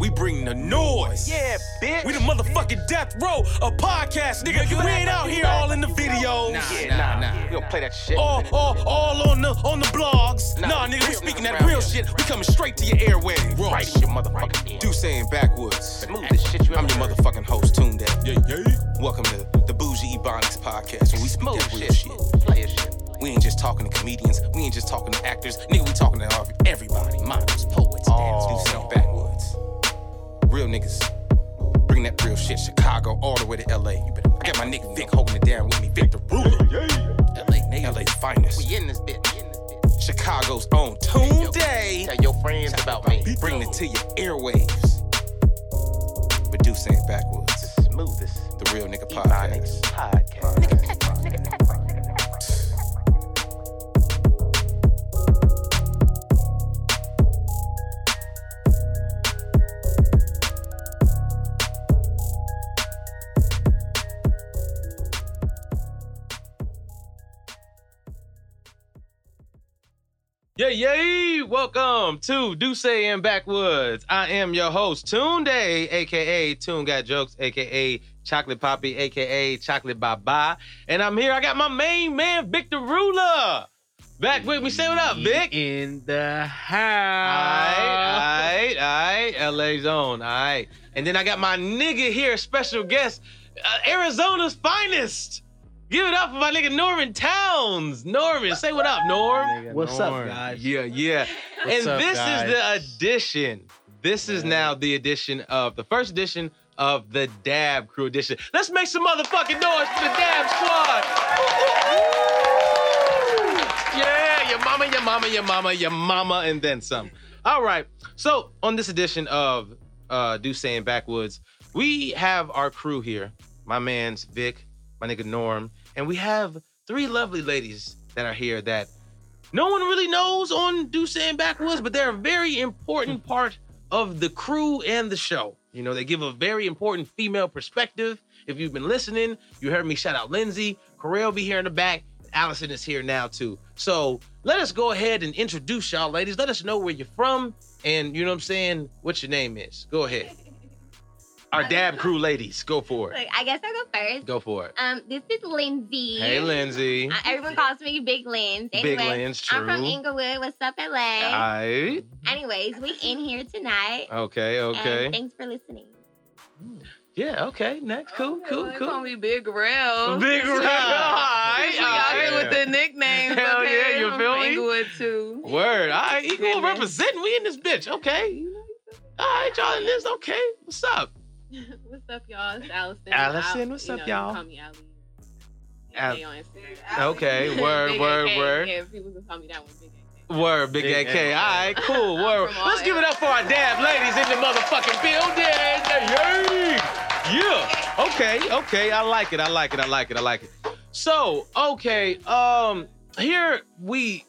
We bring the noise. Yeah, bitch. We the motherfucking death row of podcast, nigga. We ain't out here all in the videos. Nah. We don't play that shit. All on the blogs. Nah, nigga, we speaking that real shit. We coming straight to your airwaves. Right, shit, motherfucker. Do Sayin Backwards. Move this shit. I'm your motherfucking host, Tunde. Yeah. Welcome to the Bougie Ebonics Podcast. When we speak that real shit. Play that shit. We ain't just talking to comedians. We ain't just talking to actors. Nigga, we talking to everybody. Models, poets, dancers, Do Sayin Backwards. Real niggas, bring that real shit. Chicago all the way to LA. You better. I got my nigga Vic holding it down with me. Victor Rula. Yeah. LA nigga. LA's finest. We in this bitch. Chicago's own Tunde. Tell your friends about me. Bring it to your airwaves. But Do Sayin Backwards. The smoothest. The real nigga podcast. Yay! Welcome to Do Sayin Backwoods. I am your host, Tunde, aka Tune Got Jokes, aka Chocolate Poppy, aka Chocolate Baba. And I'm here. I got my main man, Victor Rula, back with me. Say what up, Vic. In the house. All right. LA zone. All right. And then I got my nigga here, special guest, Arizona's finest. Give it up for my nigga Norman Towns. Norman, say what up, Norm. What's up, guys? Yeah. And this is the edition. This is now the edition of the first edition of the Dab Crew edition. Let's make some motherfucking noise for the Dab Squad. Yeah, your mama, and then some. All right. So on this edition of Do Sayin Backwoods, we have our crew here. My man's Vic, my nigga Norm. And we have three lovely ladies that are here that no one really knows on Do Sayin Backwoods, but they're a very important part of the crew and the show. You know, they give a very important female perspective. If you've been listening, you heard me shout out Lindsay. Correll be here in the back. Allison is here now, too. So let us go ahead and introduce y'all, ladies. Let us know where you're from and, you know what I'm saying, what your name is. Go ahead. Our Dab Crew ladies, go for it. Look, I guess I'll go first. Go for it. This is Lindsay. Hey, Lindsay. Everyone calls me Big Lens. Anyway, Big Lens, true. I'm from Inglewood. What's up, LA? Aight. Anyways, we in here tonight. Okay. And thanks for listening. Yeah, okay. Next, cool. Call me Big Rel. Alright. We out here with the nicknames. Hell yeah, you feel me? Inglewood too. Word. Alright, equal representing. We in this bitch. Okay. Alright, y'all in this. Okay. What's up? What's up, y'all? It's Allison. What's up, y'all? Call me Ali. Okay, word. Yeah, people can call me that one, Big AK. Word, Big AK. All right, cool, word. Let's give it up for our Dab ladies in the motherfucking building. Yeah. Okay. I like it. So, okay, here we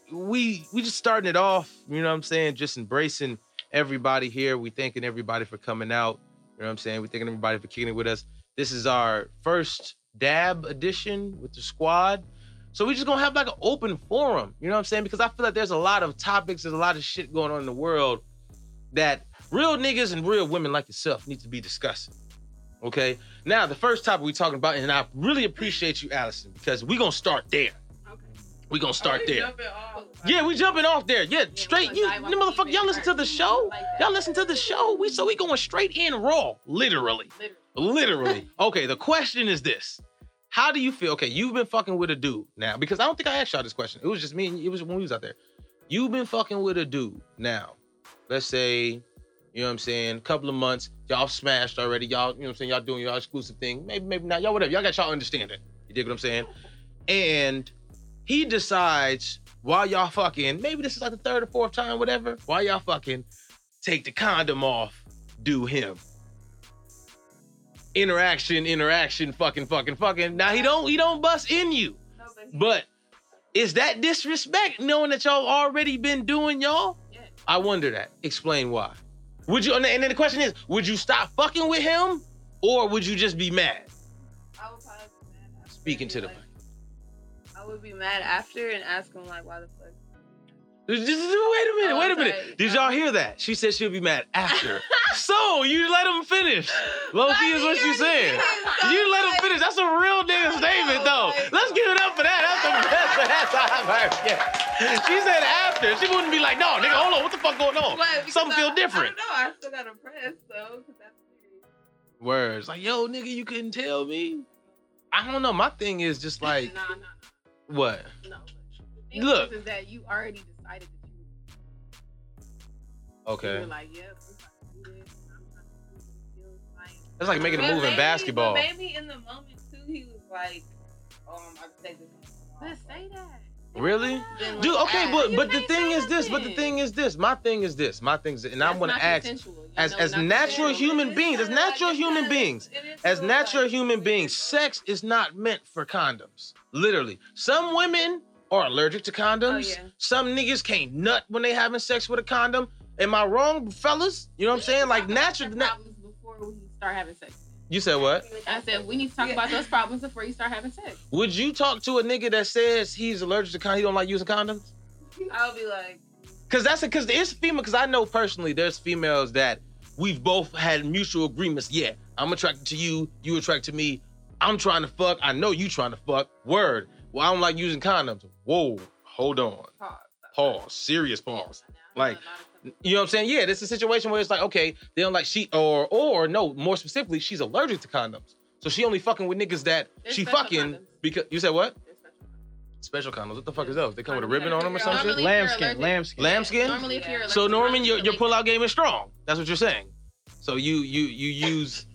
just starting it off, you know what I'm saying? Just embracing everybody here. We thanking everybody for coming out. You know what I'm saying? We're thanking everybody for kicking it with us. This is our first Dab edition with the squad. So we're just going to have like an open forum. You know what I'm saying? Because I feel like there's a lot of topics, there's a lot of shit going on in the world that real niggas and real women like yourself need to be discussing. Okay? Now, the first topic we're talking about, and I really appreciate you, Allison, because we're going to start there. Okay. We're going to start there. Yeah, we jumping off there. Yeah, straight. You motherfucker, y'all listen to the show? We going straight in raw, literally. Okay, the question is this. How do you feel? Okay, you've been fucking with a dude now, because I don't think I asked y'all this question. It was just me and it was when we was out there. You've been fucking with a dude now. Let's say, you know what I'm saying, a couple of months, y'all smashed already. Y'all, you know what I'm saying, y'all doing y'all exclusive thing. Maybe not. Y'all whatever. Y'all got y'all understanding. You dig what I'm saying? And he decides, while y'all fucking, maybe this is like the third or fourth time, whatever, while y'all fucking, take the condom off, do him. Interaction, fucking. Now he don't bust in you. But is that disrespect knowing that y'all already been doing y'all? Yeah. I wonder that. Explain why. Would you, and then the question is, would you stop fucking with him or would you just be mad? I would probably be mad. After speaking to the mic. I would be mad after and ask him, like, why the fuck? Wait a minute. Did y'all hear that? She said she'll be mad after. So you let him finish. Low-key is what she's saying. You let him finish. That's a real nigga statement, though. Let's give it up for that. That's the best. That's I've heard. Yeah. She said after. She wouldn't be like, no, nigga, hold on. What the fuck going on? Something feel different. I don't know. I still got impressed, though. Words. Like, yo, nigga, you couldn't tell me. I don't know. My thing is just like. No. What? No. Look. Is that you already decided that you. Okay. You're like, yep. That's like making a move in basketball. But maybe in the moment too, he was like, I can say this. Let's say that. Really? Dude, okay, but the thing is this. My thing is this. And I'm gonna ask as natural human beings, sex is not meant for condoms. Literally. Some women are allergic to condoms. Oh, yeah. Some niggas can't nut when they having sex with a condom. Am I wrong, fellas? You know what I'm saying? Like natural before we start having sex. You said what? I said, we need to talk about those problems before you start having sex. Would you talk to a nigga that says he's allergic to condoms, he don't like using condoms? I'll be like... Because I know personally there's females that we've both had mutual agreements. Yeah, I'm attracted to you, you attracted to me. I'm trying to fuck, I know you trying to fuck. Word. Well, I don't like using condoms. Whoa, hold on. Pause. Serious pause. Like... You know what I'm saying? Yeah, this is a situation where it's like, okay, they don't like more specifically, she's allergic to condoms. So she only fucking with niggas that They're she fucking condoms. Because you said what? Special condoms. What the fuck is those? They come with a ribbon on them or something? Lambskin. Normally, if you're allergic, so Norman, your pull-out game is strong. That's what you're saying. So you use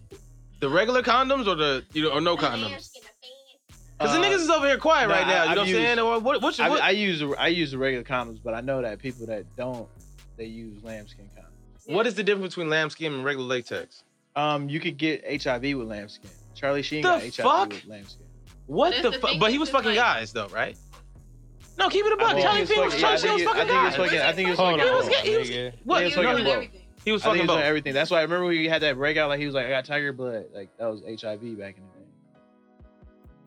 the regular condoms or no condoms. Cause the niggas is over here quiet right now. You know what I'm saying? Or what? I use the regular condoms, but I know that people that don't. They use lambskin condoms. Yeah. What is the difference between lambskin and regular latex? You could get HIV with lambskin. Charlie Sheen got HIV with lambskin. What the fuck? But he was fucking guys though, right? No, keep it a buck. Charlie Sheen was fucking guys. He was fucking both. Everything. That's why I remember when he had that breakout. Like he was like, I got tiger blood. Like that was HIV back in the day.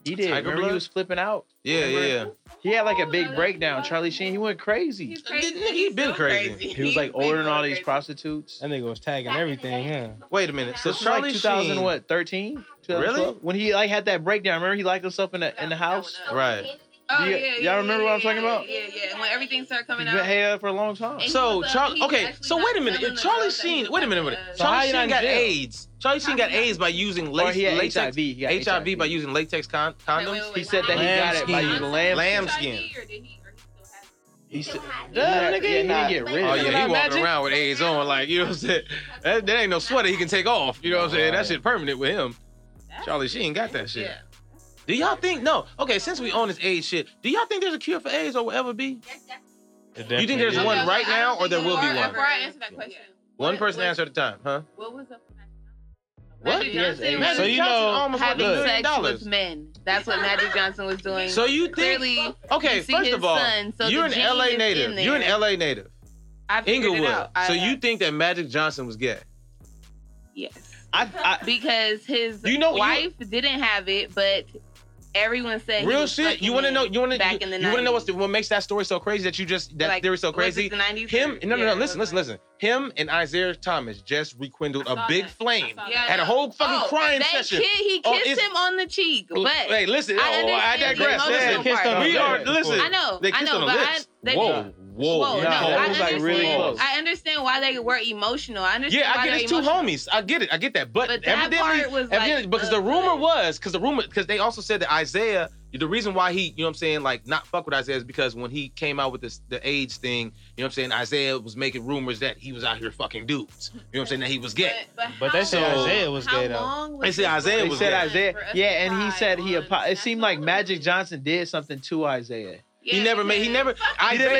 He did. Remember he was flipping out. Yeah. He had like a big breakdown. Charlie Sheen, he went crazy. He's been crazy. He was like ordering all these prostitutes. That nigga was tagging everything, yeah. Wait a minute. So Charlie Sheen, 2013? Really? When he like had that breakdown, remember he locked himself in the house? Right. Oh, yeah. Y'all remember what I'm talking about? Yeah. When everything started coming out. He's been here for a long time. So Charlie, okay. So wait a minute. Wait a minute. Charlie Sheen got AIDS. Charlie Sheen got AIDS by using latex. HIV. He got HIV by using latex condoms. He said that he got it by using lambskin. He still has it. Nigga, he didn't get rid of it. Oh, yeah, he walking around with AIDS on, like, you know what I'm saying? That ain't no sweater he can take off. You know what I'm saying? That shit permanent with him. Charlie Sheen got that shit. Do y'all think, no, okay, since we own this AIDS shit, do y'all think there's a cure for AIDS or will ever be? Yes, you think there's one right now or there will be one? Before I answer that question. One person answer at a time, huh? What was up? What? Magic Johnson almost having sex with men. That's what Magic Johnson was doing. So you think? Clearly, okay, first of all, you're an LA native. You're an LA native. Inglewood. So you think that Magic Johnson was gay? Yes. Because his wife didn't have it, but everyone said real shit. You want to know what makes that story so crazy? That theory so crazy. The '90s. Listen. Him and Isiah Thomas just rekindled a big flame. Had a whole fucking crying session. He kissed him on the cheek. But hey, listen. I digress. Listen. I know. But whoa. I understand why they were emotional. I understand. Yeah, I get it's two homies. I get it. I get that. But that part was like because the rumor was because they also said that Isiah. The reason why he, you know what I'm saying, like not fuck with Isiah is because when he came out with the AIDS thing, you know what I'm saying, Isiah was making rumors that he was out here fucking dudes. You know what I'm saying, that he was gay. But they said Isiah was gay though. They said Isiah was gay. And he said it seemed like Magic Johnson did something to Isiah. Yeah, he didn't make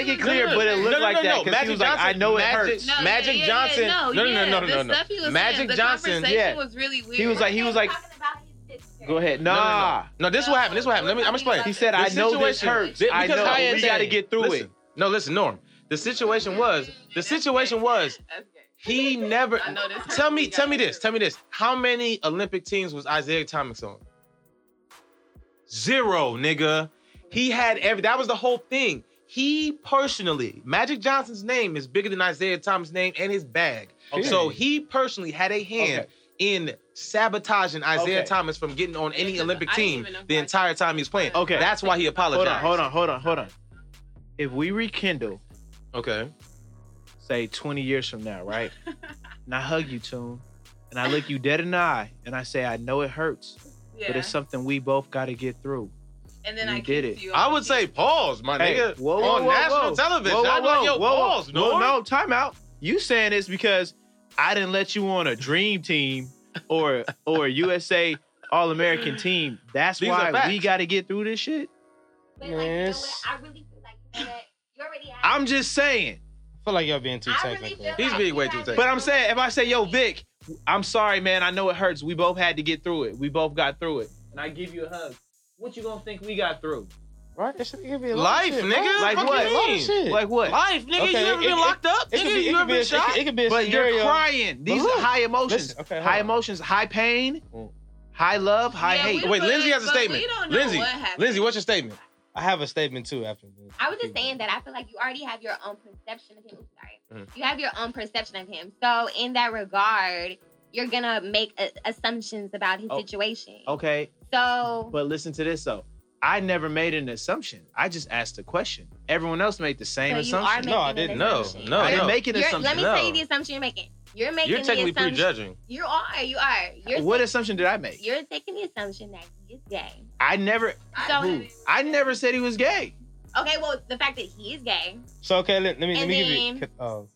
it clear, but it looked like that because he was Johnson, like, I know it hurts. Magic Johnson. Magic Johnson, yeah. was really weird. He was like. Go ahead. No, this is what happened. I'm explaining. He said, I know this hurts. I know we got to get through it. No, listen, Norm. The situation was, he never. Tell me this. How many Olympic teams was Isiah Thomas on? 0, nigga. He had that was the whole thing. He personally, Magic Johnson's name is bigger than Isiah Thomas' name and his bag. Okay. So he personally had a hand in sabotaging Isiah Thomas from getting on any Olympic team the entire time he was playing. Okay. That's why he apologized. Hold on. If we rekindle, say 20 years from now, right? And I hug you, Tune, and I look you dead in the eye, and I say, I know it hurts, but it's something we both got to get through. And then I did it. I would say pause, my nigga. On national television. I know your pause, no, time out. You saying this because I didn't let you on a dream team or a USA All-American team. That's why we got to get through this shit. But like, you know what? I really feel like that you already have. I'm just saying. I feel like y'all being too technical. He's being way too technical. But I'm saying, if I say, yo, Vic, I'm sorry, man. I know it hurts. We both had to get through it. We both got through it. And I give you a hug. What you gonna think we got through? Right? It should be a lot of shit, nigga. Like what? Like what? Life, nigga. Okay, you ever been locked up? Nigga, you ever been shot? It could be a but scenario. You're crying. These are high emotions. Listen, high emotions, high pain, high love, high hate. Wait, Lindsay has a statement. Lindsay, what's your statement? I have a statement too after this. I was just saying that I feel like you already have your own perception of him. Sorry. Mm-hmm. You have your own perception of him. So in that regard, you're gonna make assumptions about his situation. Okay. So, but listen to this though. I never made an assumption. I just asked a question. Everyone else made the same assumption. No, I didn't. No, I didn't make an assumption. Let me tell you the assumption you're making. You're technically prejudging. You are. What assumption did I make? You're taking the assumption that he is gay. I never said he was gay. Okay, well, the fact that he is gay. So okay, let me give you.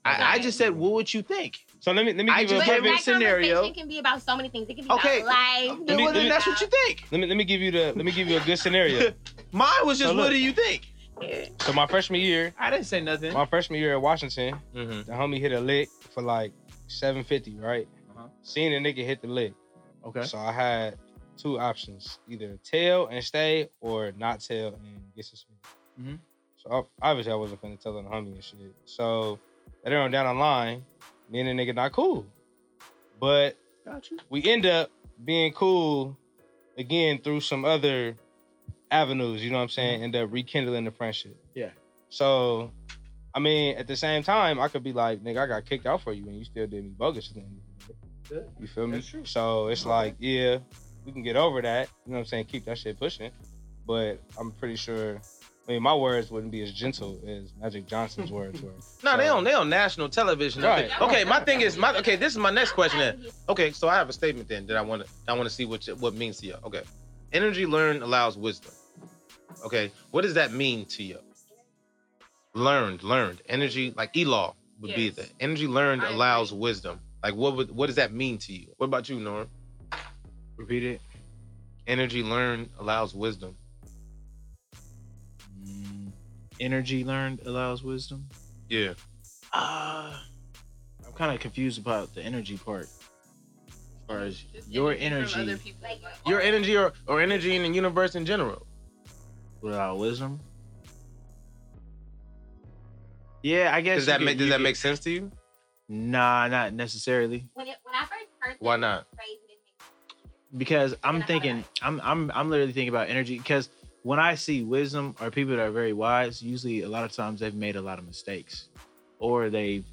I just said, what would you think? So let me give you a perfect scenario. It can be about so many things. It can be about life. Well, that's what you think. Let me give you a good scenario. Mine was just, what do you think? So my freshman year, I didn't say nothing. My freshman year at Washington, the homie hit a lick for like 750, right? Seeing a nigga hit the lick. Okay. So I had two options: either tell and stay, or not tell and get suspended. Mm-hmm. So obviously I wasn't finna tell the homie and shit. So later on down the line, me and the nigga not cool. But we end up being cool again through some other avenues, you know what I'm saying? Mm-hmm. End up rekindling the friendship. Yeah. So, I mean, at the same time, I could be like, nigga, I got kicked out for you and you still did me bogus. You feel me? That's true. So it's like, yeah, we can get over that. You know what I'm saying? Keep that shit pushing. But I'm pretty sure... I mean, my words wouldn't be as gentle as Magic Johnson's words were. No, they on national television. Right. Okay, my thing is, this is my next question then. Okay, so I have a statement then that I want to see what means to you. Okay. Energy learned allows wisdom. Okay, what does that mean to you? Learned. Energy, like E-Law would be the energy learned allows wisdom. Like, what does that mean to you? What about you, Norm? Repeat it. Energy learned allows wisdom. Energy learned allows wisdom. Yeah. I'm kind of confused about the energy part. As far as your energy. Your energy or energy in the universe in general. Without wisdom? Yeah, I guess. Does that make sense to you? Nah, not necessarily. When I first heard why not? Because I'm literally thinking about energy because when I see wisdom or people that are very wise, usually a lot of times they've made a lot of mistakes or they've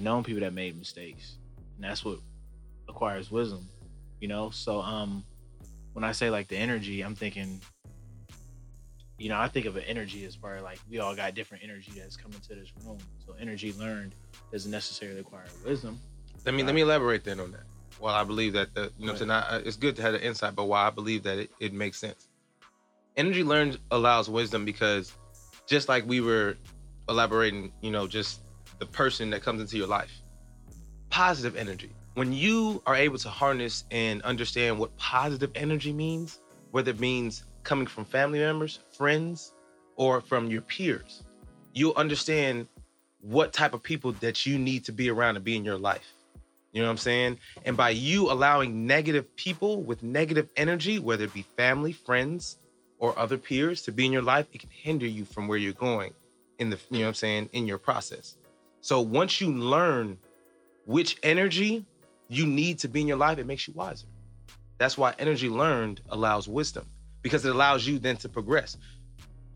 known people that made mistakes. And that's what acquires wisdom, you know? So when I say like the energy, I'm thinking, you know, I think of an energy as far as like we all got different energy that's coming to this room. So energy learned doesn't necessarily acquire wisdom. Let me elaborate then on that. Well, I believe that, it's good to have the insight, but why I believe that it makes sense. Energy learned allows wisdom because just like we were elaborating, you know, just the person that comes into your life, positive energy. When you are able to harness and understand what positive energy means, whether it means coming from family members, friends, or from your peers, you'll understand what type of people that you need to be around and be in your life. You know what I'm saying? And by you allowing negative people with negative energy, whether it be family, friends, or other peers to be in your life, it can hinder you from where you're going in the, you know what I'm saying, in your process. So once you learn which energy you need to be in your life, it makes you wiser. That's why energy learned allows wisdom because it allows you then to progress.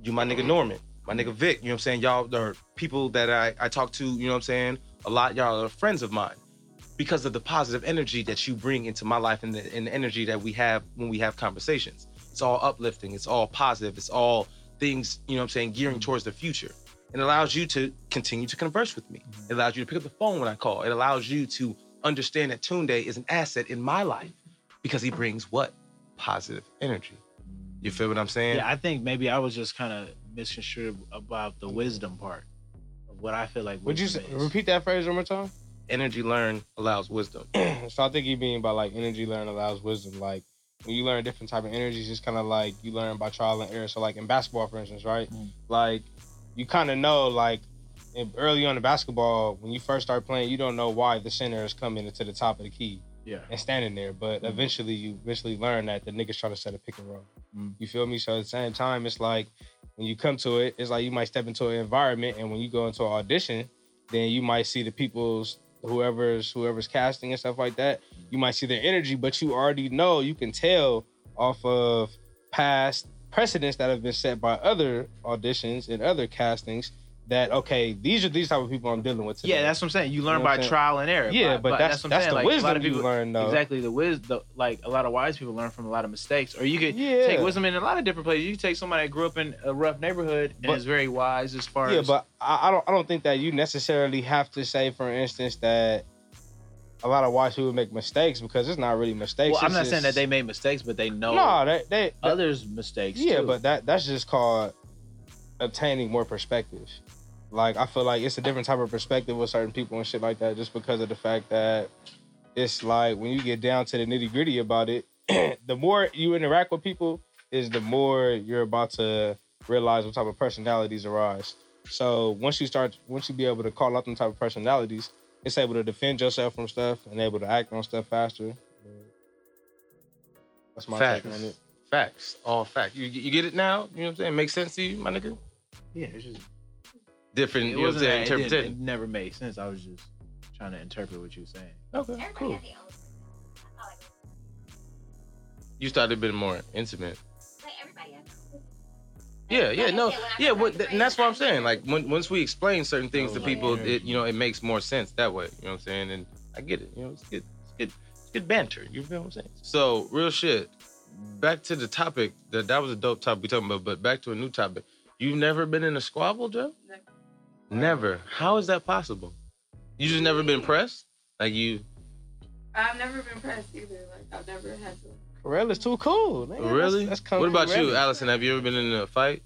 You, my nigga Norman, my nigga Vic, you know what I'm saying? Y'all are people that I talk to, you know what I'm saying? A lot, y'all are friends of mine because of the positive energy that you bring into my life and the energy that we have when we have conversations. It's all uplifting, it's all positive, it's all things, you know what I'm saying, gearing towards the future. It allows you to continue to converse with me. It allows you to pick up the phone when I call. It allows you to understand that Tunde is an asset in my life because he brings what? Positive energy. You feel what I'm saying? Yeah, I think maybe I was just kind of misconstrued about the wisdom part of what I feel like wisdom is. Would you repeat that phrase one more time? Energy learned allows wisdom. So I think you mean by like energy learned allows wisdom. Like when you learn different type of energies, it's kind of like you learn by trial and error. So like in basketball, for instance, right? Mm. Like, you kind of know, like, early on in basketball, when you first start playing, you don't know why the center is coming to the top of the key and standing there. But eventually, you learn that the niggas trying to set a pick and roll. Mm. You feel me? So at the same time, it's like, when you come to it, it's like you might step into an environment, and when you go into an audition, then you might see the people's, whoever's casting and stuff like that, you might see their energy, but you already know, you can tell off of past precedents that have been set by other auditions and other castings that, okay, these are these type of people I'm dealing with today. Yeah, that's what I'm saying. You learn by trial and error. Yeah, but that's the like, wisdom a lot of people, you learn, though. Exactly, the wisdom. Like, a lot of wise people learn from a lot of mistakes. Or you could take wisdom in a lot of different places. You could take somebody that grew up in a rough neighborhood and is very wise as far as... Yeah, but I don't think that you necessarily have to say, for instance, that a lot of wise people make mistakes because it's not really mistakes. Well, I'm not saying that they made mistakes, but they know they others' mistakes too. Yeah, but that's just called obtaining more perspective. Like, I feel like it's a different type of perspective with certain people and shit like that just because of the fact that it's like when you get down to the nitty gritty about it, the more you interact with people is the more you're about to realize what type of personalities arise. So once you be able to call out them type of personalities, it's able to defend yourself from stuff and able to act on stuff faster. That's my take on it. Facts. All facts. You get it now? You know what I'm saying? Makes sense to you, my nigga? Yeah, it's just different, you know what I'm saying, interpretation. It never made sense. I was just trying to interpret what you were saying. Okay, cool. You started a bit more intimate. Like, everybody has and that's what I'm saying. Like, once we explain certain things to people, it, you know, it makes more sense that way. You know what I'm saying? And I get it. You know, it's good banter. You feel what I'm saying? So, real shit. Back to the topic. That was a dope topic we talking about, but back to a new topic. You've never been in a squabble, Joe? Never. How is that possible? You just never been pressed? Like, you... I've never been pressed either. Like, I've never had to... Correll is too cool. Man. Really? That's what about you, Allison? Have you ever been in a fight?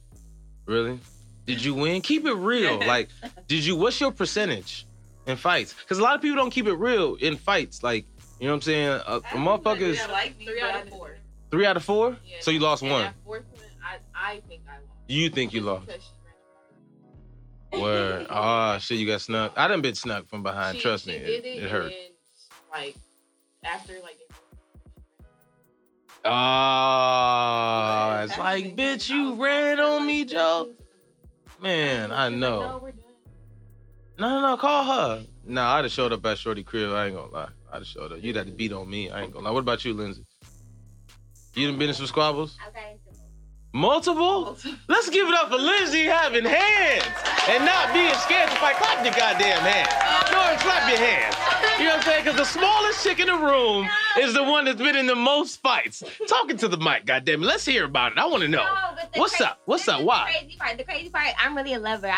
Really? Did you win? Keep it real. Like, did you? What's your percentage in fights? Because a lot of people don't keep it real in fights. Like, you know what I'm saying? Motherfuckers. Like me, 3 out of 4. 3 out of 4? Yeah. So you lost one. That fourth one, I think I lost. You think you lost? Word. Oh shit, you got snuck. I done been snuck from behind. Trust me, it hurt. And, like after like. It's like, bitch, you ran on me, Joe. Man, I know. No, call her. Nah, I'd have showed up at Shorty crib. I ain't gonna lie. I'd have showed up. You'd have to beat on me. I ain't gonna lie. What about you, Lindsay? You done been in some squabbles? Okay. Multiple? Let's give it up for Lindsay having hands and not being scared to fight. Clap your goddamn hands. Lauren, clap your hands. You know what I'm saying? Because the smallest chick in the room is the one that's been in the most fights. Talking to the mic, goddammit. Let's hear about it. I want to know. What's up? Why? The crazy part, I'm really a lover.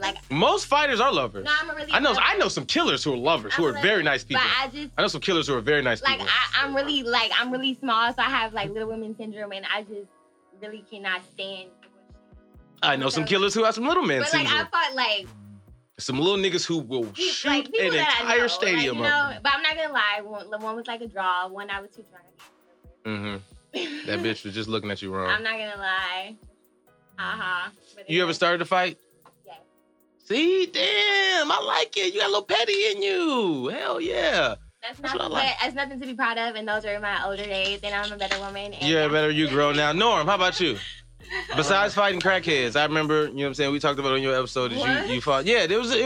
Like, most fighters are lovers. No, I'm a really lover. I know some killers who are lovers, who are very nice people. I know some killers who are very nice people. Like, I'm really small, so I have, like, Little Women syndrome, and I just really cannot stand. I know some killers who have some little man syndrome. But, like, I fought, like... Some little niggas who will shoot like, an entire stadium up. Like, but I'm not gonna lie, one was like a draw, one I was too drunk. Mm-hmm. That bitch was just looking at you wrong. I'm not gonna lie. Uh-huh. You ever started a fight? Yes. See? Damn, I like it. You got a little petty in you. Hell yeah. That's nothing to be proud of, and those are my older days, and I'm a better woman. You're better, you grow now. Norm, how about you? Besides fighting crackheads, I remember, you know what I'm saying, we talked about it on your episode that you fought. Yeah, it was a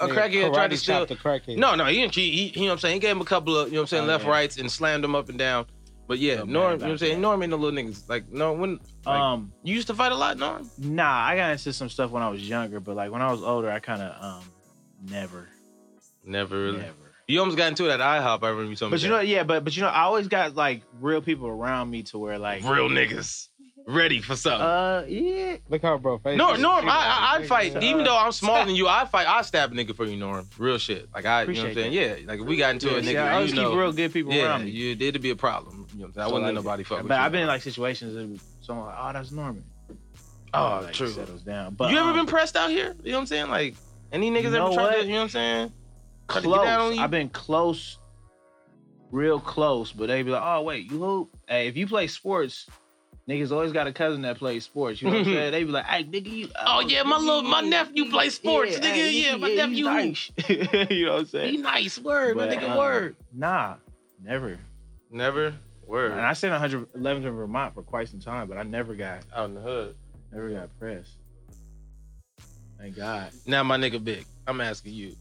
crackhead tried to steal. The crackhead. No, he didn't cheat. He, you know what I'm saying, he gave him a couple of, you know what I'm saying, left, rights, and slammed him up and down. But yeah, Norm, you know what I'm saying? Norm ain't no little niggas. Like, no, when, like, you used to fight a lot, Norm? Nah, I got into some stuff when I was younger, but like when I was older, I kind of, never. Never really? Never. You almost got into it at IHOP, I remember you told me. But you know, yeah, but you know, I always got like real people around me to where like. Real niggas. Ready for something. Yeah. Look how bro face. No, Norm, I'd fight. Even though I'm smaller than you, I'd fight. I'd stab a nigga for you, Norm. Real shit. Like, I, appreciate you know what I'm saying? Yeah, like, we got into a nigga. I always keep real good people around me. Yeah, it'd be a problem. You know what I'm saying? I wouldn't let nobody fuck with you. But I've been in, like, situations that someone like, oh, that's Norman. Oh, like, true. Settles down. But, you ever been pressed out here? You know what I'm saying? Like, any niggas ever tried that? You know what I'm saying? Close. I've been close, real close, but they be like, oh, wait, you hoop? Hey, if you play sports, niggas always got a cousin that plays sports. You know what I'm saying? They be like, hey, nigga, you. Oh, yeah, my nephew plays sports, nigga. Yeah, my nephew. Nice. You know what I'm saying? He nice, word, but, my nigga, word. Nah, never. Never? Word. And I stayed on 111th in Vermont for quite some time, but I never got. Out in the hood. Never got pressed. Thank God. Now, my nigga, Big, I'm asking you.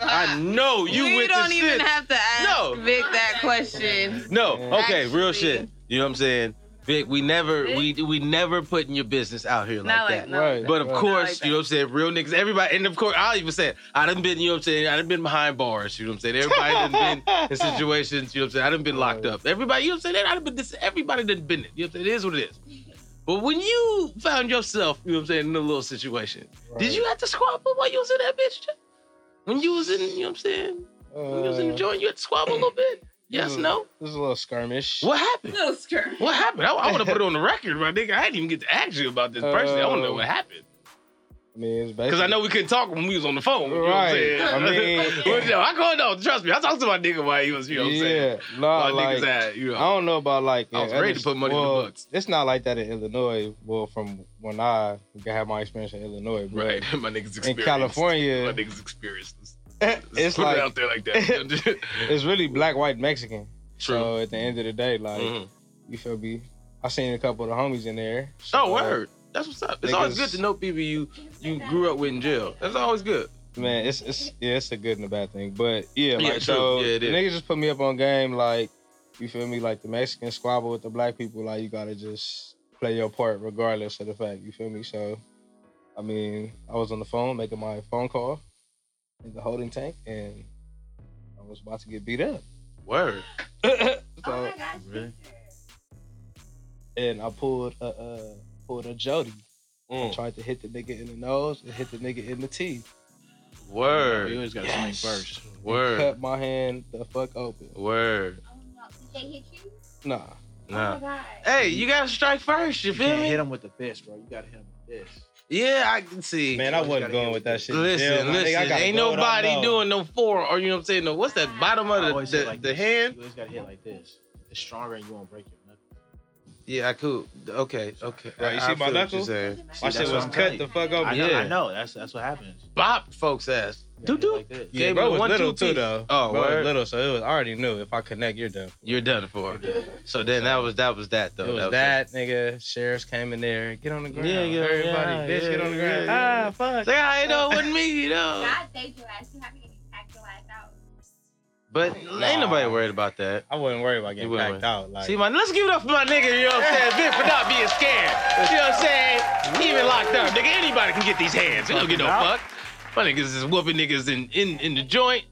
I know you with the shit. You don't even have to ask Vic that question. No, okay, actually. Real shit. You know what I'm saying? Vic, we never putting your business out here like that. Right, but of course, you know what I'm saying, real niggas, everybody, and of course, I'll even say it, I done been, you know what I'm saying, I done been behind bars, you know what I'm saying? Everybody done been in situations, you know what I'm saying? I done been locked up. Everybody, you know what I'm saying? I done been this, everybody done been it. You know what I'm saying? It is what it is. But when you found yourself, you know what I'm saying, in a little situation, did you have to squabble while you was in that bitch? When you was in, you know what I'm saying? When you was in the joint, you had to squabble a little bit? Yes, no? This is a little skirmish. What happened? I want to put it on the record, my nigga. I didn't even get to ask you about this personally. I want to know what happened. I mean, it's basically... Because I know we couldn't talk when we was on the phone. You know what I'm saying? I mean... I called out. Trust me. I talked to my nigga while he was, you know what I'm saying? Yeah. Nah, like, I don't know about, like... I was ready to put money in the books. It's not like that in Illinois. Well, from when I had my experience in Illinois. Bro. Right. My niggas experienced. In California... My niggas experienced. It's put like, it out there like that. It's really black, white, Mexican. True. So at the end of the day, like, you feel me? I seen a couple of the homies in there. So, word. That's what's up. It's always good to know people you grew up with in jail. That's always good. Man, it's a good and a bad thing. But yeah, like, yeah, so yeah, the niggas just put me up on game, like, you feel me? Like the Mexicans squabble with the black people, like you gotta just play your part regardless of the fact, you feel me? So, I mean, I was on the phone making my phone call. In the holding tank, and I was about to get beat up. Word. So, oh my gosh. Really? And I pulled a Jody. I tried to hit the nigga in the nose and hit the nigga in the teeth. Word. You always got to swing first. Word. He cut my hand the fuck open. Word. Oh no, he can't hit you? Nah. Oh my God. Hey, you got to strike first, you feel me? You can't hit him with the fist, bro. You got to hit him with the fist. Yeah, I can see. Man, I wasn't going with that shit. Listen, ain't nobody doing no four, or you know what I'm saying? No, what's that bottom of the hand? You always got to hit like this. It's stronger and you won't break your knuckle. Yeah, I could. Okay. Right, you see my knuckle? My shit was cut the fuck over. Yeah, I know. That's what happens. Bop folks' ass. Do. Yeah, bro was little too, though. Oh, bro was little, so it was. I already knew if I connect, you're done. You're done for. So then that was though. It was that nigga. Sheriffs came in there. Get on the ground. Yeah, everybody, bitch, get on the ground. Fuck. Say, I ain't know it wasn't me, though. God, thank you, ass. You haven't even packed your ass out. But ain't nobody worried about that. I wouldn't worry about getting packed out. Like, see, let's give it up for my nigga. You know what I'm saying? Big for not being scared. You know what I'm saying? Even locked up, nigga. Anybody can get these hands. They don't get no fuck. My niggas is whooping niggas in the joint,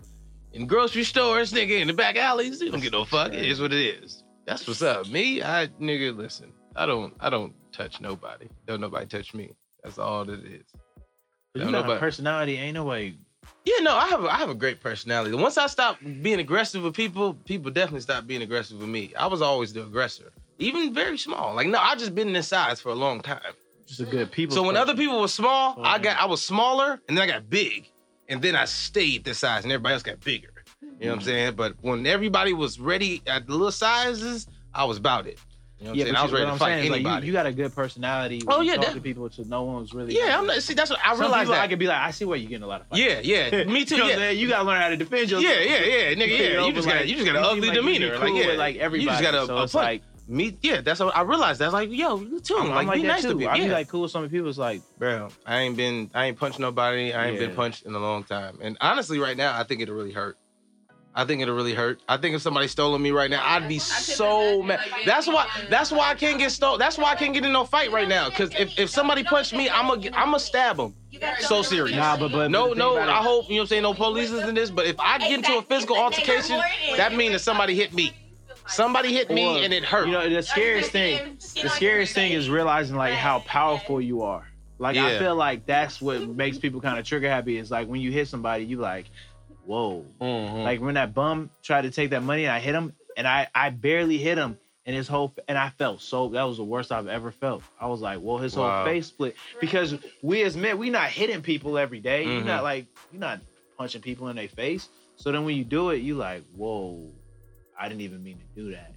in grocery stores, nigga, in the back alleys. You don't get no fuck. It is what it is. That's what's up. Me, nigga, listen. I don't touch nobody. Don't nobody touch me. That's all that it is. But you got a personality, ain't no way. Yeah, no, I have a great personality. Once I stopped being aggressive with people, people definitely stopped being aggressive with me. I was always the aggressor. Even very small. Like, no, I've just been this size for a long time. Just a good people. So when other people were small, I was smaller, and then I got big, and then I stayed this size, and everybody else got bigger. You know what I'm saying? But when everybody was ready at the little sizes, I was about it. You know what I'm saying? I was ready to fight anybody. Like you got a good personality. When you talk to people, so no one's really. Yeah, I'm not. See, that's what I realized. I could be like, I see where you're getting a lot of fights. Yeah, me too. You gotta learn how to defend yourself. Yeah, nigga. Yeah, you just got an ugly demeanor. Like everybody. You just got a. Me, yeah, that's what I realized. That's like, yo, you too. I'm like be nice too. To people. I be like cool with so many people. It's like, bro, I ain't punched nobody. I ain't been punched in a long time. And honestly, right now, I think it'll really hurt. I think it'll really hurt. I think if somebody stole me right now, I'd be so mad. That's why I can't get stolen. That's why I can't get in no fight right now. Cause if somebody punched me, I'ma stab them. So serious. Nah, but no. I hope, you know what I'm saying, no police is in this. But if I get into a physical altercation, that means that somebody hit me. Somebody hit me and it hurt. You know, the scariest thing is realizing like how powerful you are. Like, yeah. I feel like that's what makes people kind of trigger happy is like when you hit somebody, you like, whoa. Mm-hmm. Like when that bum tried to take that money and I hit him and I barely hit him and his whole, and I felt so, that was the worst I've ever felt. I was like, whoa, his whole face split. Because we as men, we not hitting people every day. Mm-hmm. You're not punching people in their face. So then when you do it, you like, whoa, I didn't even mean to do that.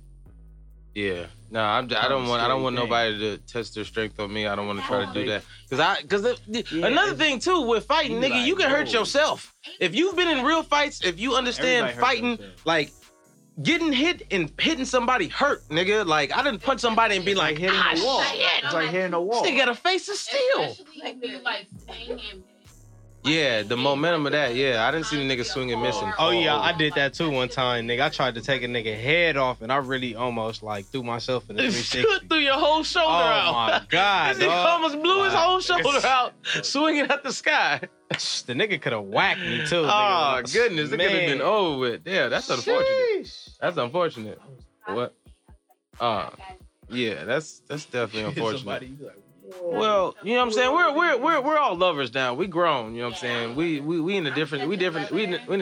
Yeah, no, I don't want nobody to test their strength on me. I don't want to try to do that. Another thing too with fighting, nigga, you can hurt yourself. If you've been in real fights, if you understand fighting, like getting hit and hitting somebody hurt, nigga. Like I didn't punch somebody and be like hitting the wall. Shit. It's like hitting the wall. This nigga got a face of steel. Yeah, the momentum of that. Yeah, I didn't see the nigga swing and missing. Oh, yeah, I did that too one time, nigga. I tried to take a nigga head off, and I really almost, like, threw myself in the 360. Threw your whole shoulder out. Oh, my God, this nigga almost blew his whole shoulder out, swinging at the sky. The nigga could have whacked me, too. Oh, goodness, man. It could have been over with. Yeah, that's unfortunate. Sheesh. That's unfortunate. What? Yeah, that's definitely unfortunate. Somebody, like, well, you know what I'm saying? We're all lovers now. We grown, you know what I'm saying? We in a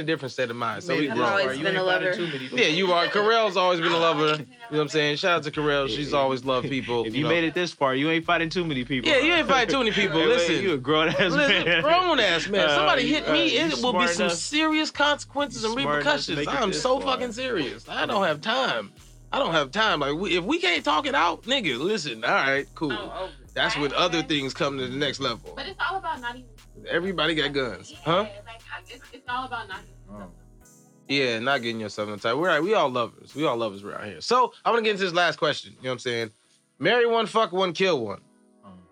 different state of mind. So we grown. Always been a lover. Yeah, you are. Correll's always been a lover. You know what I'm saying? Shout out to Correll. She's always loved people. If you made it this far, you ain't fighting too many people. Yeah, you ain't fighting too many people. Listen, you a grown ass man. Somebody hit me, it will be some serious consequences and repercussions. I'm so fucking serious. I don't have time. Like, if we can't talk it out, nigga, listen. All right, cool. That's when other things come to the next level. But it's all about not even. Everybody got guns, huh? It's all about not getting yourself. Yeah, not getting yourself in tight. We all lovers. We all lovers around here. So I want to get into this last question. You know what I'm saying? Marry one, fuck one, kill one.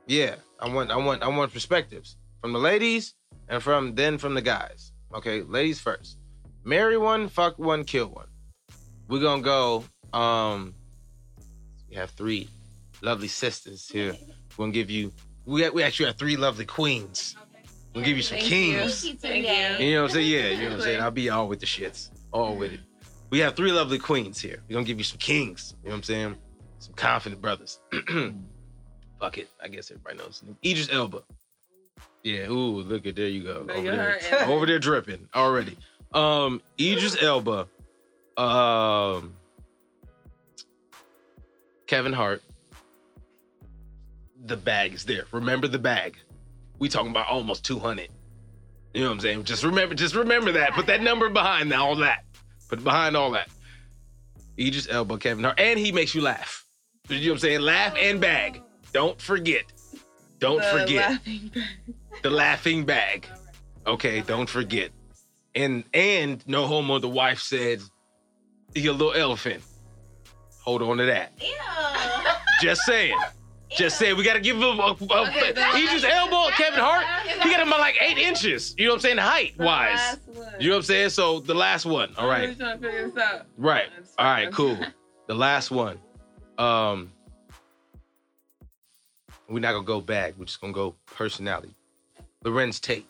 Yeah, I want perspectives from the ladies and from the guys. Okay, ladies first. Marry one, fuck one, kill one. We're gonna go. We have three lovely sisters here. We're gonna give you. We actually have three lovely queens. We'll give you some kings. You know what I'm saying? Yeah, you know what I'm saying? I'll be all with the shits. All with it. We have three lovely queens here. We're gonna give you some kings. You know what I'm saying? Some confident brothers. Fuck it. I guess everybody knows. Idris Elba. Yeah, ooh, look at there you go. Over there dripping already. Idris Elba. Kevin Hart. The bag is there. Remember the bag. We talking about almost 200. You know what I'm saying? Just remember that. Put that number behind all that. Put it behind all that. Idris Elba, Kevin Hart. And he makes you laugh. You know what I'm saying? Laugh and bag. Don't forget. The laughing bag. Okay, don't forget. And no homo, the wife said, you're a little elephant. Hold on to that. Ew. Just saying. Just saying, we gotta give him Idris Elba, Kevin Hart. He got him by like 8 inches. You know what I'm saying, height wise. You know what I'm saying. So the last one. All right. I'm trying to figure this out. Right. All right. Cool. The last one. We're not gonna go bag. We're just gonna go personality. Larenz Tate.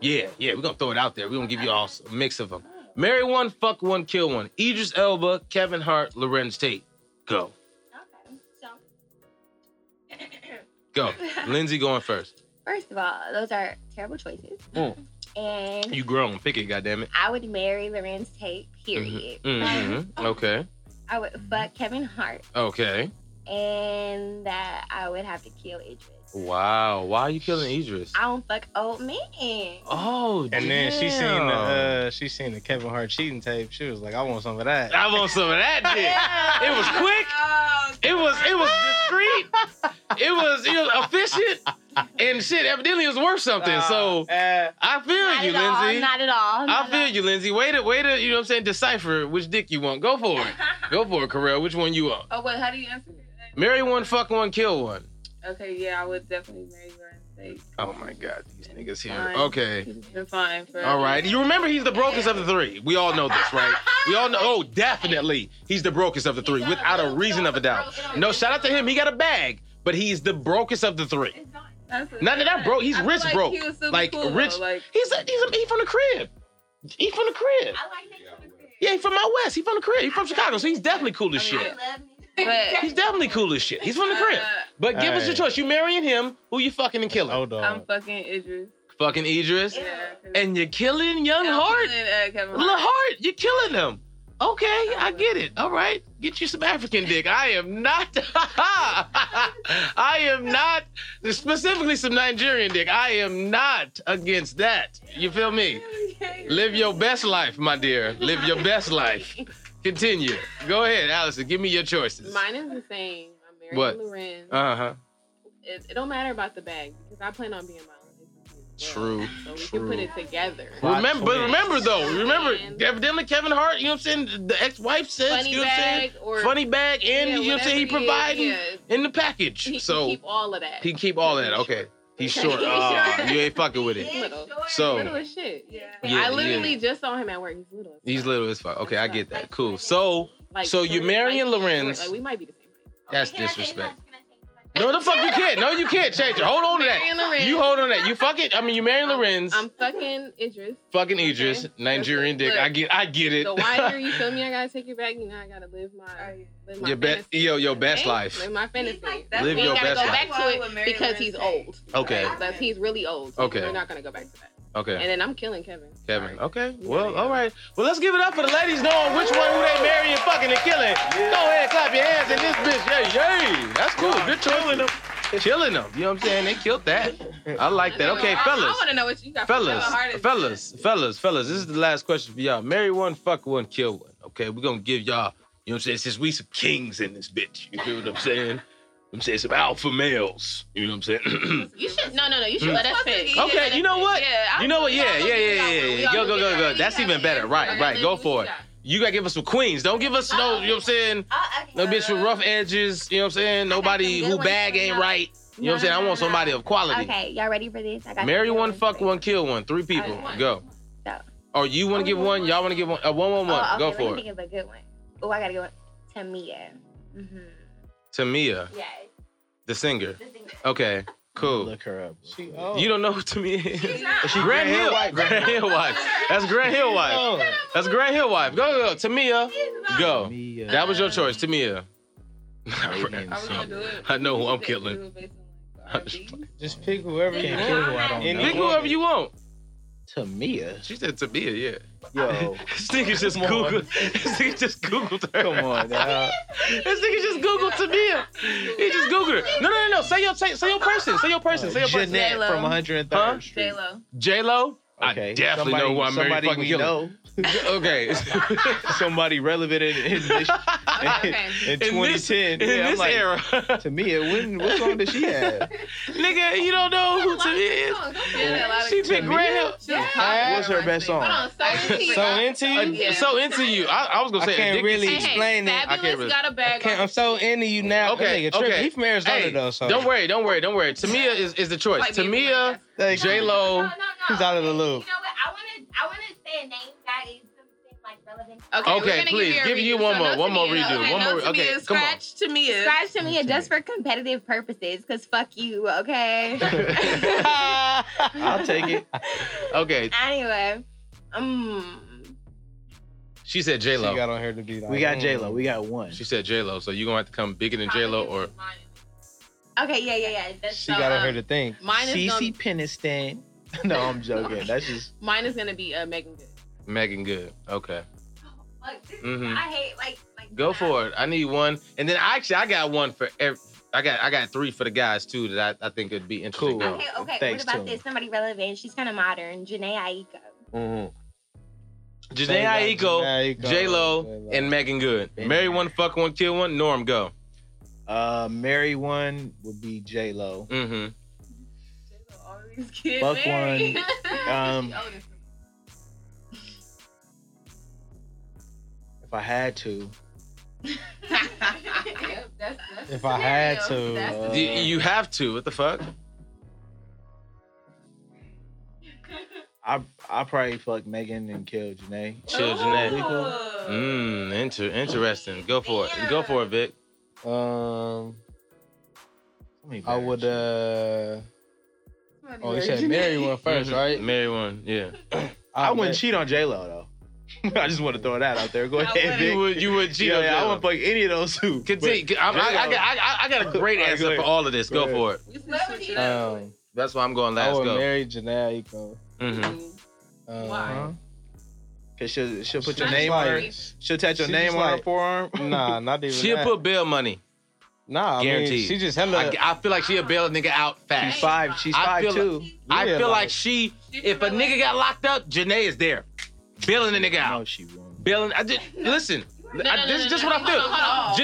Yeah. We're gonna throw it out there. We're gonna give you all a mix of them. Marry one, fuck one, kill one. Idris Elba, Kevin Hart, Larenz Tate. Go. Go. Lindsay going first. First of all, those are terrible choices. Mm. And you grown. Pick it, goddammit. I would marry Larenz Tate, period. Mm-hmm. Mm-hmm. Okay. I would fuck Kevin Hart. Okay. And that I would have to kill Idris. Wow. Why are you killing Idris? I don't fuck old men. Oh, damn. And then she seen the Kevin Hart cheating tape. She was like, I want some of that. I want some of that shit. It was quick. Oh, it was discreet. It was efficient. And shit, evidently it was worth something. So I feel you, Lindsay. Not at all. I feel you, Lindsay. Way to, you know what I'm saying, decipher which dick you want. Go for it. Go for it, Correll. Which one you want? Oh, wait, how do you answer that? Marry one, fuck one, kill one. Okay, yeah, I would definitely marry Larenz sakes. Oh my God, these niggas here. Fine. Okay. He's been fine forever. All right. You remember he's the brokest of the three. We all know this, right? We all know. Oh, definitely. He's the brokest of the three without a reason of a doubt. No, shout out to him. He got a bag, but he's the brokest of the three. None of that broke. He's rich broke. Like rich. He's from the crib. He from the crib. I like him from the crib. Yeah, he's from out west. He's from the crib. He's from Chicago, so he's definitely cool as shit. But he's definitely cool as shit. He's from the crib. But give us a choice. You marrying him, who you fucking and killing? Hold on. I'm fucking Idris. Fucking Idris? Yeah. And you're killing young Hart? Kevin Hart. Hart, you're killing him. Okay, I get it. All right. Get you some African dick. I am not. I am not. Specifically some Nigerian dick. I am not against that. You feel me? Live your best life, my dear. Live your best life. Continue. Go ahead, Allison. Give me your choices. Mine is the same. I'm married to Larenz. Uh-huh. It don't matter about the bag because I plan on being my own business. True. So we can put it together. Remember, evidently Kevin Hart, you know what I'm saying? The ex-wife says, funny you know what I'm saying? Or, funny bag, and you know what I'm saying? He providing in the package. He can keep all of that. He can keep all of that. Okay. He's short. You ain't fucking with it. He's little. So, little as shit. Yeah. I literally just saw him at work. He's little. He's little as fuck. Okay, I get that. Cool. So, so you're marrying Larenz. Like, we might be the same. That's disrespect. No, the fuck you can't. No, you can't change it. Hold on to that. You hold on to that. You fucking. I mean, you marrying Larenz. I'm fucking Idris. Fucking Idris, Nigerian dick. I get it. The wider you feel me, I gotta take you back. You know, I gotta live my your best life. Live my fantasy. Live your best life. We gotta go back to it because he's old. Okay. Right? He's really old. Okay. We're not gonna go back to that. Okay. And then I'm killing Kevin. Kevin. Okay. Well, all right. Well, let's give it up for the ladies knowing which one who they marrying, fucking, and killing. Yeah. Go ahead, clap your hands in this bitch. Yay, yay. That's cool. Good choice. Chilling them. You know what I'm saying? They killed that. I like that. Okay, fellas. I want to know what you got. Fellas. This is the last question for y'all. Marry one, fuck one, kill one. Okay, we're gonna give y'all. You know what I'm saying? Since we some kings in this bitch. You feel what I'm saying? I'm saying some alpha males. You know what I'm saying? You should no. You should let us pick. Okay, you know what? Yeah. Go. That's even better. Right. Go for it. You gotta give us some queens. Don't give us no. You know what I'm saying? No bitch with rough edges. You know what I'm saying? Nobody who bag ain't right. You know what I'm saying? I want somebody of quality. Okay, y'all ready for this? I got marry one, fuck one, kill one. 3 people. Go. Oh, you want to give one? Y'all want to give one? One. Go for it. I think it's a good one. Oh, I gotta go. Tamia. Mm-hmm. Tamia? Yeah. The singer. Okay, cool. Look her up. She old. You don't know who Tamia is? She's Grand Hill wife. That's Grand Hill wife. Go. Tamia. Go. That was your choice, Tamia. I know who I'm killing. Just pick whoever you want. Pick whoever you want. Tamia? She said Tamia, yeah. Yo, this nigga just Googled. Her. Come on, now. This nigga just Googled Tamia. He just Googled her. No. Say your person. Jeanette from 103rd Street. J-Lo? Okay. I definitely know who I'm married fucking killing. Okay. Somebody relevant in 2010. In this era. Tamia, what song did she have? Nigga, you don't know who Tamia is. She picked Red Hill. What's her best song? So Into You. I was going to say. I can't really explain it. Fabulous got a bag. I'm so into you now. Okay. He from Arizona, though. So. Don't worry. Tamia is the choice. Tamia, J-Lo. He's out of the loop. You know what? I want to say a name. Okay, please give you one more redo. Okay, come on. Scratch Tamia just for competitive purposes, because fuck you, okay? I'll take it. Okay. Anyway, she said J-Lo. She got on her to do that. We got J-Lo. We got one. She said J-Lo, so you're going to have to come bigger than J-Lo or... Okay, yeah. She got on her to think. Cece Peniston. No, I'm joking. That's just... Mine is going to be Megan Good. Megan Good. Okay. Mm-hmm. I hate like go for it. I need one, and then I got one for every. I got 3 for the guys too that I think would be interesting. Cool. Okay. Thanks what about this? Somebody relevant. She's kind of modern. Jhené Aiko. Mm-hmm. Jhené Aiko, J-Lo, and Megan Good. Marry one, fuck one, kill one. Norm, go. Marry one would be J-Lo. Mm-hmm. J-Lo always get married. Fuck one. If I had to. Yep, that's if I had to. You have to. What the fuck? I probably fuck Megan and kill Jhené. Kill Jhené. Interesting. Go for it. Go for it, Vic. I would. Oh, you said marry one first, right? Marry one. Yeah. I wouldn't cheat on J-Lo though. I just want to throw that out there. Go ahead, Vic. You would cheat on J-Lo. I wouldn't fuck any of those two. Continue. I got a great answer for all of this. Go for it. That's why I'm going last. I would marry Jhené Aiko. Why? Cause she'll put your name on her. She'll touch your name on her forearm. Nah, not even. She'll put bail money. Nah, guaranteed. I mean, she just hella. I feel like she'll bail a nigga out fast. She's five too. I feel like she. If a nigga got locked up, Jhené is there, bailing the nigga out. No, she won't. Bailing. I just listen. This is just what I feel.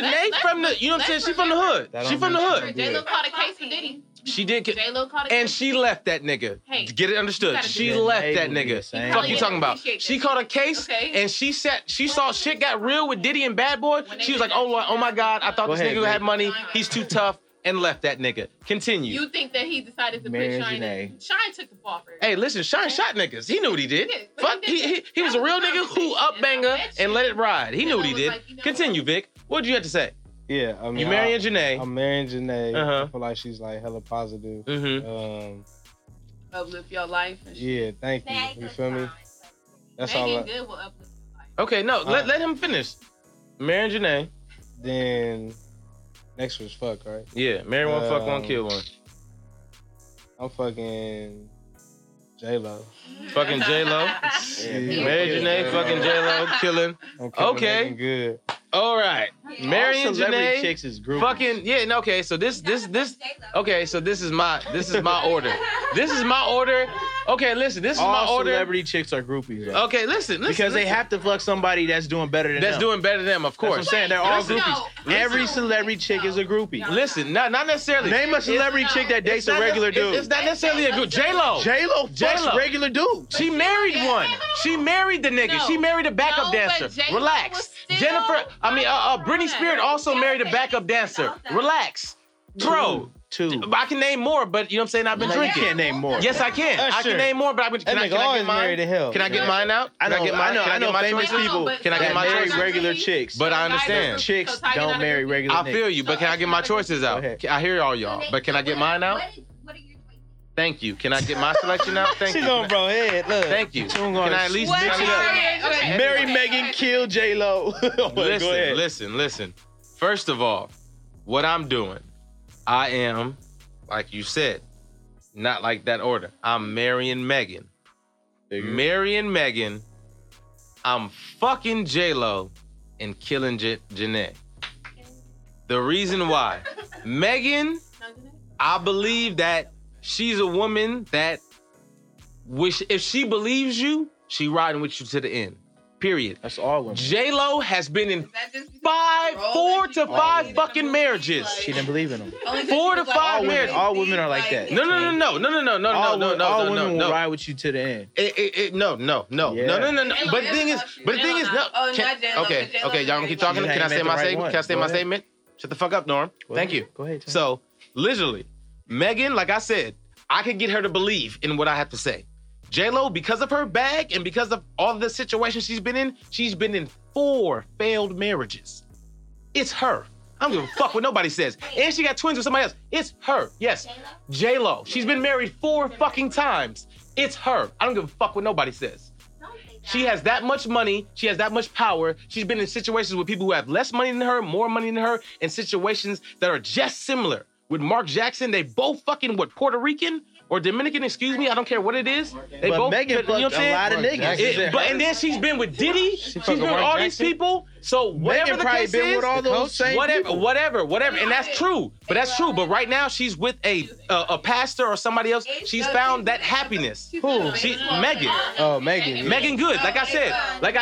Jhené from the. You know what I'm saying? She from the hood. She from the hood. J-Lo caught a case for Diddy. She did. J-Lo caught a case. And she left that nigga. Hey, get it understood. She left that nigga. Fuck you talking about? She caught a case and she sat. She saw shit got real with Diddy and Bad Boy. She was like, oh my God, I thought this nigga had money. He's too tough, and left that nigga. Continue. You think that he decided to put Shine? Shine took the ball for it. Hey, listen, Shine shot niggas. He knew what he did. Fuck, he was a real nigga who up banger and let it ride. He knew what he did. Continue, Vic. What'd you have to say? Yeah, I mean, you marrying Jhené. I'm marrying Jhené. I feel like she's like hella positive. Mm-hmm. Uplift your life. Yeah, thank you. You feel me? That's all. Megan Good will uplift your life. Okay, no, let him finish. Marrying Jhené. Then next was fuck, right? Yeah, marry one, fuck one, kill one. I'm fucking J-Lo. Fucking J-Lo. Marry Jhené. Fucking J-Lo. Killing. Okay. Megan Good. All right, marrying Jhené, chicks is groupies. Fucking yeah. Okay, so this. Okay, so this is my order. This is my order. Okay, listen, this is my order. All celebrity chicks are groupies. Right? Okay, listen. Because they have to fuck somebody that's doing better than them. That's doing better than them, of course. That's what I'm saying, they're all groupies. Every celebrity chick is a groupie. Listen, not necessarily. Name a celebrity chick that dates a regular dude. It's not necessarily a groupie. J-Lo. J-Lo fucks regular dudes. She married one. She married the nigga. She married a backup dancer. Relax. Britney Spears also married a backup dancer. Relax. Bro. Two. I can name more, but you know what I'm saying? I've been drinking. You can't name more. Yes, I can. Usher. I can name more, but I've been drinking. Can I get mine? Can I get mine out? I know famous people. Can I get my choices? Regular chicks. But I understand. Chicks don't marry regular chicks. I feel you, but can I get my choices out? I hear all y'all, but can I get mine out? Thank you. Can I get my selection out? Thank you. She's on bro head. Look. Thank you. Can I at least mix it up? Marry Megan, kill J-Lo. Listen. First of all, what I'm doing. I am, like you said, not like that order. I'm marrying Megan. Marrying Megan. I'm fucking J-Lo and killing Jhené. The reason why. Megan, I believe that she's a woman that, if she believes you, she riding with you to the end. Period. That's all women. J-Lo has been in four to five fucking marriages. She didn't believe in them. 4 to 5 marriages. All women are like that. No. All women will ride with you to the end. No. But the thing is, no. Okay, y'all gonna keep talking? Can I say my statement? Can I say my statement? Shut the fuck up, Norm. Thank you. Go ahead. So, literally, Megan, like I said, I could get her to believe in what I have to say. J-Lo, because of her bag and because of all the situations she's been in 4 failed marriages. It's her. I don't give a fuck what nobody says. And she got twins with somebody else. It's her. Yes. J-Lo. She's been married 4 fucking times. It's her. I don't give a fuck what nobody says. She has that much money. She has that much power. She's been in situations with people who have less money than her, more money than her, and situations that are just similar. With Mark Jackson, they both fucking, Puerto Rican? Or Dominican, excuse me, I don't care what it is. Megan fucked a lot of niggas. And then she's been with Diddy. She's been with all these people. So whatever the case is, with all those same whatever. And that's true. But that's true. But right now she's with a pastor or somebody else. She's found that happiness. Who? Megan. Oh, Megan. Megan Good. Like I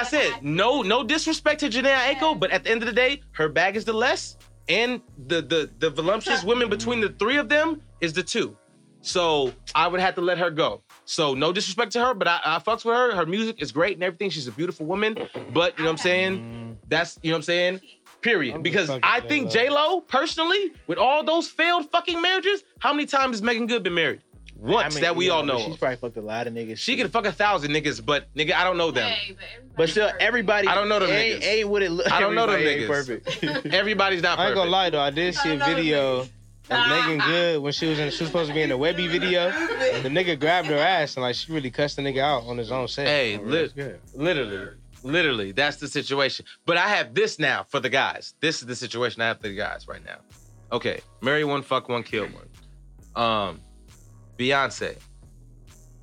said, no disrespect to Jhené Aiko, but at the end of the day, her bag is the less, and the voluptuous women between the three of them is the two. So I would have to let her go. So no disrespect to her, but I fucks with her. Her music is great and everything. She's a beautiful woman. But you know what I'm saying? That's, you know what I'm saying? Period. Because I think J-Lo, personally, with all those failed fucking marriages, how many times has Megan Good been married? Once that we all know. She's probably fucked a lot of niggas. She could fuck 1,000 niggas, but nigga, I don't know them. Hey, but still, everybody. I don't know them niggas. Ain't what it look. I don't know them niggas. Perfect. Everybody's not perfect. I ain't gonna lie though. I did see a video. Megan Good, when she was supposed to be in the Webby video, the nigga grabbed her ass and like she really cussed the nigga out on his own set. Hey, literally, that's the situation. But I have this now for the guys. This is the situation I have for the guys right now. Okay, marry one, fuck one, kill one. Beyonce,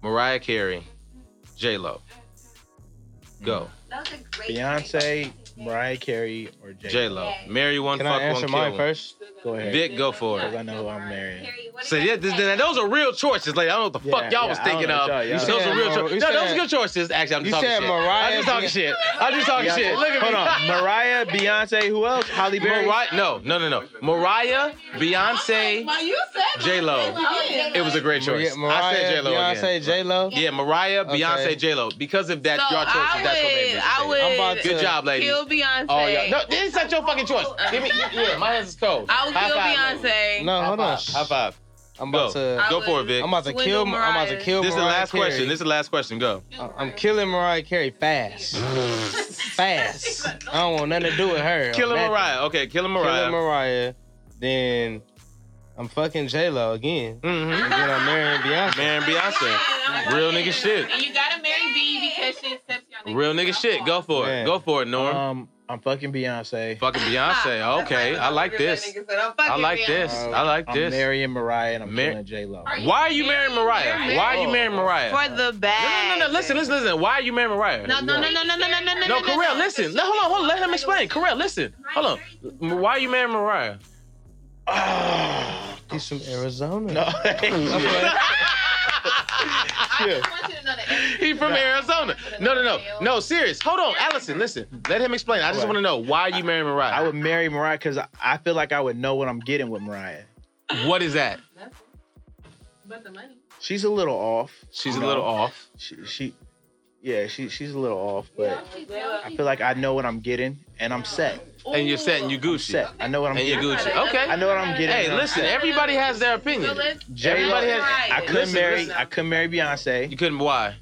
Mariah Carey, J-Lo. Go. Beyonce, Mariah Carey, or J-Lo. Marry one, fuck one, kill one. Can I answer mine first? Go ahead. Vic, go for it. Because I know who I'm marrying. So yeah, those are real choices. Like, I don't know what the fuck y'all was thinking of. Those are real choices. No, those are good choices. Actually, I'm just talking shit. You said Mariah. I'm just talking shit. Look at me. Hold on. Mariah, Beyonce, who else? Holly Berry? No. Mariah, Beyonce, J-Lo. It was a great choice. I said J-Lo again. Beyonce, J-Lo? Yeah, Mariah, Beyonce, J-Lo. Because of that, y'all choices, that's what made me. Good job, ladies. Kill Beyonce. No, this is not your fucking choice. Yeah, my hands is cold. I would kill Beyonce. No, hold on. High five. Go for it, Vic. I'm about to kill Mariah. This is the last question. Go. I'm killing Mariah Carey fast. I don't want nothing to do with her. Killing Mariah. Then I'm fucking J-Lo again. Mm-hmm. And then I'm marrying Beyonce. Real nigga shit. And you gotta marry B because she accepts y'all niggas. Real nigga shit. Go for it. Go for it, Norm. I'm fucking Beyonce. Fucking Beyonce. Okay, I like this. I like this. I'm marrying Mariah and I'm marrying J-Lo. Why are you marrying Mariah? For the bag. No. Listen. Why are you marrying Mariah? No. No, Correll, listen. Hold on. Let him explain. Correll, listen. Hold on. Why are you marrying Mariah? He's from Arizona. No. Yeah. I want you to know that. He from Arizona. No, serious. Hold on, Allison, listen. Let him explain. I just want to know, why you marry Mariah? I would marry Mariah because I feel like I would know what I'm getting with Mariah. What is that? Nothing. But the money. She's a little off. She's a little off, but I feel like I know what I'm getting, and I'm set. And you're set, and you Gucci. I know what I'm getting. And you're Gucci. Okay. I know what I'm getting. Hey, listen, everybody has their opinion. Everybody has. I couldn't marry Beyonce. You couldn't? Why?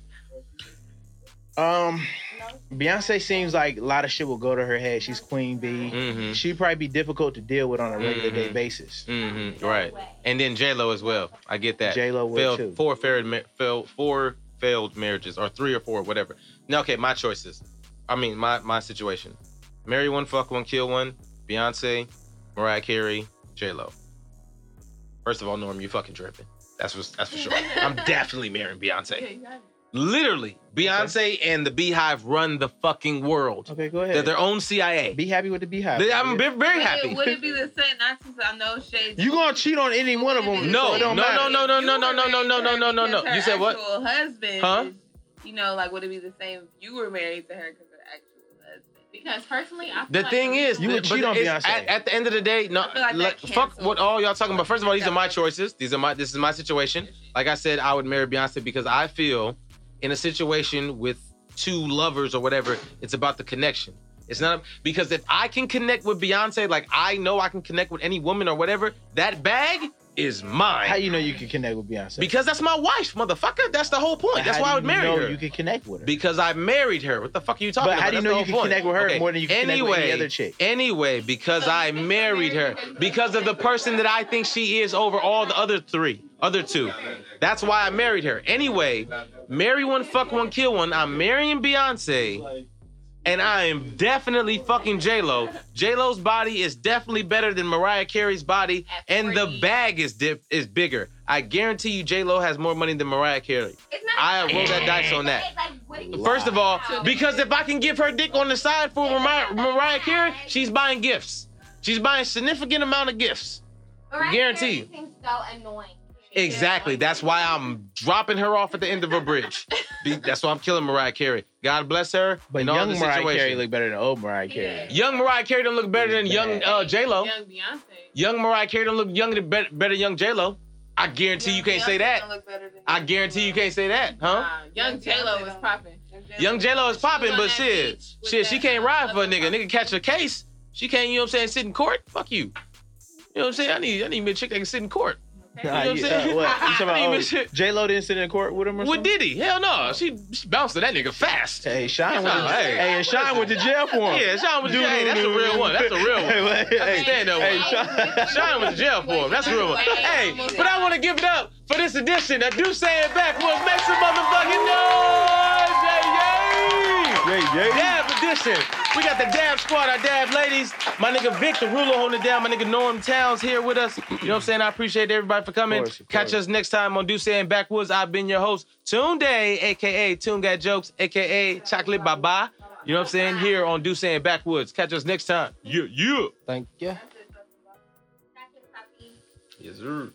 Beyonce seems like a lot of shit will go to her head. She's Queen Bee. Mm-hmm. She'd probably be difficult to deal with on a regular day basis. Mm-hmm. Right. And then J-Lo as well. I get that. J-Lo will too. Failed marriages, or 3 or 4, whatever. Now, okay, my choices. I mean, my situation. Marry one, fuck one, kill one. Beyonce, Mariah Carey, J-Lo. First of all, Norm, you fucking tripping. That's for sure. I'm definitely marrying Beyonce. Okay, literally, Beyonce and the Beehive run the fucking world. Okay, go ahead. They're their own CIA. Be happy with the Beehive. I'm very happy. Would it be the same? Not since I know Shade. You gonna cheat on any one of them? No. You said what? Husband. Huh? You know, like, would it be the same if you were married to her because her actual husband? Because personally, I feel the thing is, you would cheat on Beyonce. At the end of the day, no. Fuck what all y'all talking about. First of all, these are my choices. This is my situation. Like I said, I would marry Beyonce because I feel, in a situation with 2 lovers or whatever, it's about the connection. It's not, because if I can connect with Beyonce, like I know I can connect with any woman or whatever, that bag is mine. How you know you can connect with Beyonce? Because that's my wife, motherfucker. That's the whole point. That's why I would marry her. How do you know you can connect with her? Because I married her. What the fuck are you talking about? But how do you know you can connect with her more than you can connect with any other chick? Anyway, because I married her. Because of the person that I think she is over all the other 2. That's why I married her. Anyway, marry one, fuck one, kill one. I'm marrying Beyonce, and I am definitely fucking J-Lo. J-Lo's body is definitely better than Mariah Carey's body, and the bag is bigger. I guarantee you J-Lo has more money than Mariah Carey. I rolled that dice on that. First of all, because if I can give her dick on the side for Mariah Carey, she's buying gifts. She's buying a significant amount of gifts. Guaranteed. So annoying. Exactly. That's why I'm dropping her off at the end of a bridge. That's why I'm killing Mariah Carey. God bless her. But young Mariah Carey look better than old Mariah Carey. Young Mariah Carey don't look better than young J-Lo. Young Beyonce. Young Mariah Carey don't look better than young J-Lo. I guarantee you can't say that. I guarantee you can't say that, huh? Young J-Lo is popping. Young J-Lo is popping, but shit, she can't ride for a nigga. Nigga catch a case. She can't, you know what I'm saying, sit in court? Fuck you. You know what I'm saying? I need me a chick that can sit in court. You talking about J-Lo didn't sit in court with him or something? With Diddy. Hell no. She bounced to that nigga fast. Hey, Shine went to jail for him. Yeah, Shine went to jail. Hey, that's a real one. That's a real one. I stand that one. Shine went to jail for him. That's a real one. Hey, but I want to give it up for this edition of Do Sayin Backwards. Make some motherfucking noise. Yay! Dab edition. We got the Dab Squad, our Dab ladies. My nigga Victor Rula holding it down. My nigga Norman Towns here with us. You know what I'm saying? I appreciate everybody for coming. Catch us next time on Do Sayin Backwards. I've been your host, Tunde, a.k.a. Tune Got Jokes, a.k.a. Chocolate Baba. You know what I'm saying? Here on Do Sayin Backwards. Catch us next time. Yeah. Thank you. Yes, sir.